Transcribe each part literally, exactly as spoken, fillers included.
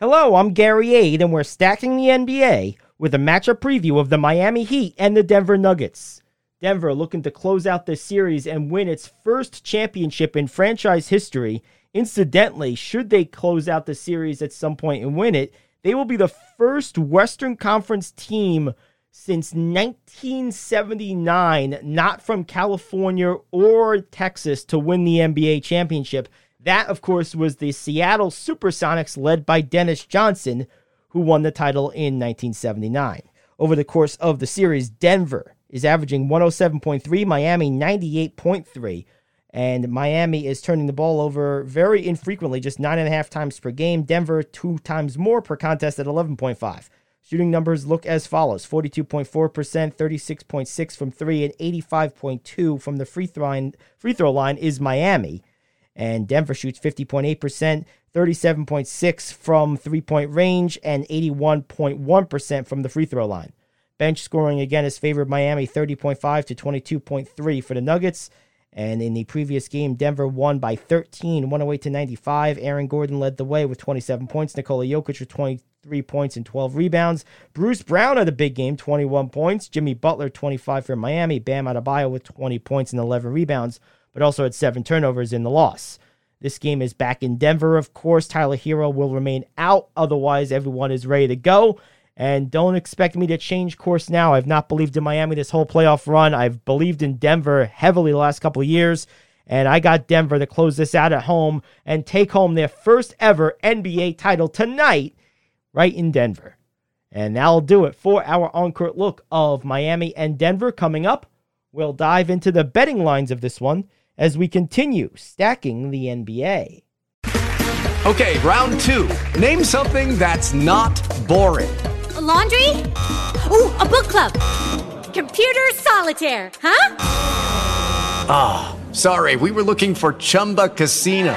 Hello, I'm Gary Ayd, and we're stacking the N B A with a matchup preview of the Miami Heat and the Denver Nuggets. Denver looking to close out this series and win its first championship in franchise history. Incidentally, should they close out the series at some point and win it, they will be the first Western Conference team since nineteen seventy-nine, not from California or Texas, to win the N B A championship. That, of course, was the Seattle Supersonics led by Dennis Johnson, who won the title in nineteen seventy-nine. Over the course of the series, Denver is averaging one oh seven point three, Miami ninety-eight point three. And Miami is turning the ball over very infrequently, just nine and a half times per game. Denver, two times more per contest at eleven point five. Shooting numbers look as follows: forty-two point four percent, thirty-six point six percent from three, and eighty-five point two percent from the free throw line, free throw line is Miami. And Denver shoots fifty point eight percent, thirty-seven point six percent from three-point range, and eighty-one point one percent from the free throw line. Bench scoring, again, has favored Miami thirty point five to twenty-two point three for the Nuggets. And in the previous game, Denver won by thirteen, one oh eight to ninety-five. Aaron Gordon led the way with twenty-seven points. Nikola Jokic with twenty-three points and twelve rebounds. Bruce Brown had a big game, twenty-one points. Jimmy Butler, twenty-five for Miami. Bam Adebayo with twenty points and eleven rebounds, but also had seven turnovers in the loss. This game is back in Denver, of course. Tyler Hero will remain out. Otherwise, everyone is ready to go. And don't expect me to change course now. I've not believed in Miami this whole playoff run. I've believed in Denver heavily the last couple of years. And I got Denver to close this out at home and take home their first ever N B A title tonight, right in Denver. And that'll do it for our on-court look of Miami and Denver. Coming up, we'll dive into the betting lines of this one as we continue stacking the N B A. Okay, round two. Name something that's not boring. Laundry? Ooh, a book club. Computer solitaire, huh? Ah, oh, sorry, we were looking for Chumba Casino.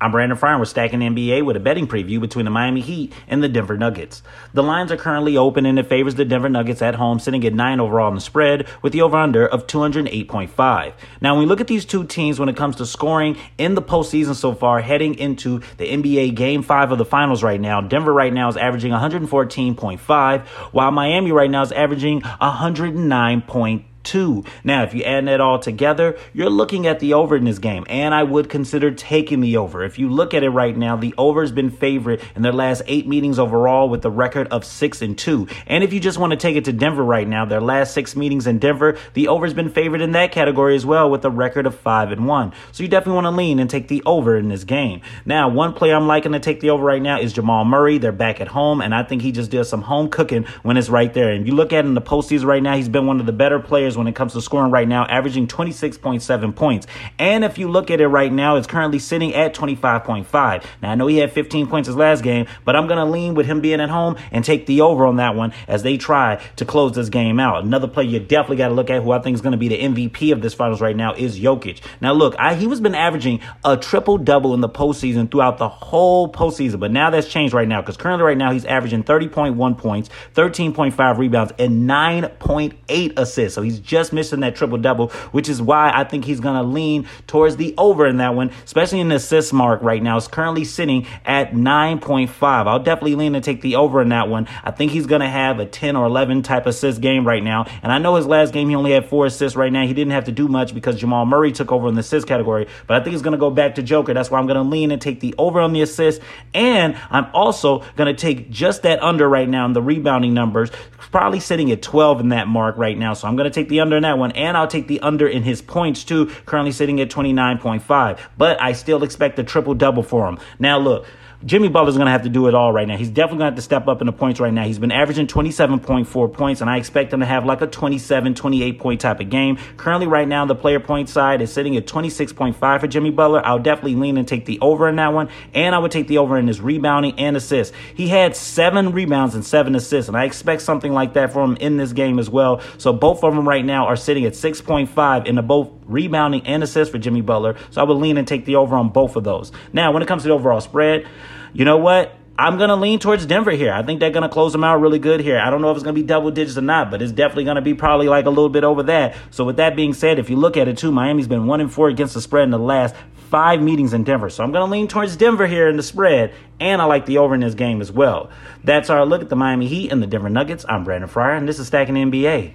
I'm Brandon Fry, and we're stacking N B A with a betting preview between the Miami Heat and the Denver Nuggets. The lines are currently open, and it favors the Denver Nuggets at home, sitting at nine overall on the spread, with the over-under of two oh eight point five. Now, when we look at these two teams when it comes to scoring in the postseason so far, heading into the N B A Game five of the Finals right now, Denver right now is averaging one fourteen point five, while Miami right now is averaging one oh nine point two. Two. Now, if you add that all together, you're looking at the over in this game, and I would consider taking the over. If you look at it right now, the over has been favored in their last eight meetings overall with a record of six and two. And if you just want to take it to Denver right now, their last six meetings in Denver, the over has been favored in that category as well with a record of five and one. So you definitely want to lean and take the over in this game. Now, one player I'm liking to take the over right now is Jamal Murray. They're back at home, and I think he just does some home cooking when it's right there. And you look at him in the postseason right now, he's been one of the better players when it comes to scoring right now, averaging twenty-six point seven points. And if you look at it right now, it's currently sitting at twenty-five point five. Now, I know he had fifteen points his last game, but I'm going to lean with him being at home and take the over on that one as they try to close this game out. Another player you definitely got to look at, who I think is going to be the M V P of this finals right now, is Jokic. Now, look, I, he was been averaging a triple-double in the postseason throughout the whole postseason, but now that's changed right now, because currently right now he's averaging thirty point one points, thirteen point five rebounds, and nine point eight assists. So he's just missing that triple-double, which is why I think he's going to lean towards the over in that one, especially in the assist mark right now. It's currently sitting at nine point five. I'll definitely lean and take the over in that one. I think he's going to have a ten or eleven type assist game right now, and I know his last game he only had four assists right now. He didn't have to do much because Jamal Murray took over in the assist category, but I think he's going to go back to Joker. That's why I'm going to lean and take the over on the assist, and I'm also going to take just that under right now in the rebounding numbers, probably sitting at twelve in that mark right now. So I'm going to take the under in that one, and I'll take the under in his points too, currently sitting at twenty-nine point five, but I still expect a triple-double for him. Now, look, Jimmy Butler's going to have to do it all right now. He's definitely going to have to step up in the points right now. He's been averaging twenty-seven point four points, and I expect him to have like a twenty-seven, twenty-eight point type of game. Currently right now, the player point side is sitting at twenty-six point five for Jimmy Butler. I'll definitely lean and take the over in that one, and I would take the over in his rebounding and assists. He had seven rebounds and seven assists, and I expect something like that for him in this game as well. So both of them right now are sitting at six point five in the both rebounding and assists for Jimmy Butler. So I would lean and take the over on both of those. Now, when it comes to the overall spread, you know what? I'm going to lean towards Denver here. I think they're going to close them out really good here. I don't know if it's going to be double digits or not, but it's definitely going to be probably like a little bit over that. So with that being said, if you look at it too, Miami's been one and four against the spread in the last five meetings in Denver. So I'm going to lean towards Denver here in the spread, and I like the over in this game as well. That's our look at the Miami Heat and the Denver Nuggets. I'm Brandon Fryer, and this is Stacking N B A.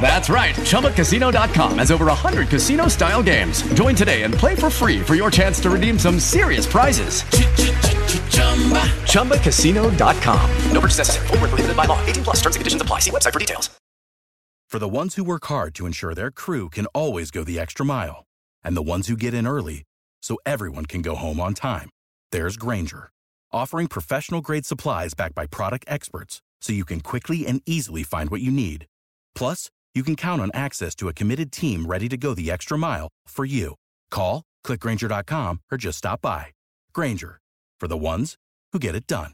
That's right. Chumba Casino dot com has over one hundred casino-style games. Join today and play for free for your chance to redeem some serious prizes. Chumba Casino dot com. No purchase necessary. Void where prohibited by law. eighteen plus. Terms and conditions apply. See website for details. For the ones who work hard to ensure their crew can always go the extra mile, and the ones who get in early so everyone can go home on time, there's Grainger, offering professional-grade supplies backed by product experts so you can quickly and easily find what you need. Plus, you can count on access to a committed team ready to go the extra mile for you. Call, click Grainger dot com, or just stop by. Grainger, for the ones who get it done.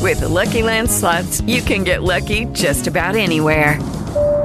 With Lucky Land Slots, you can get lucky just about anywhere.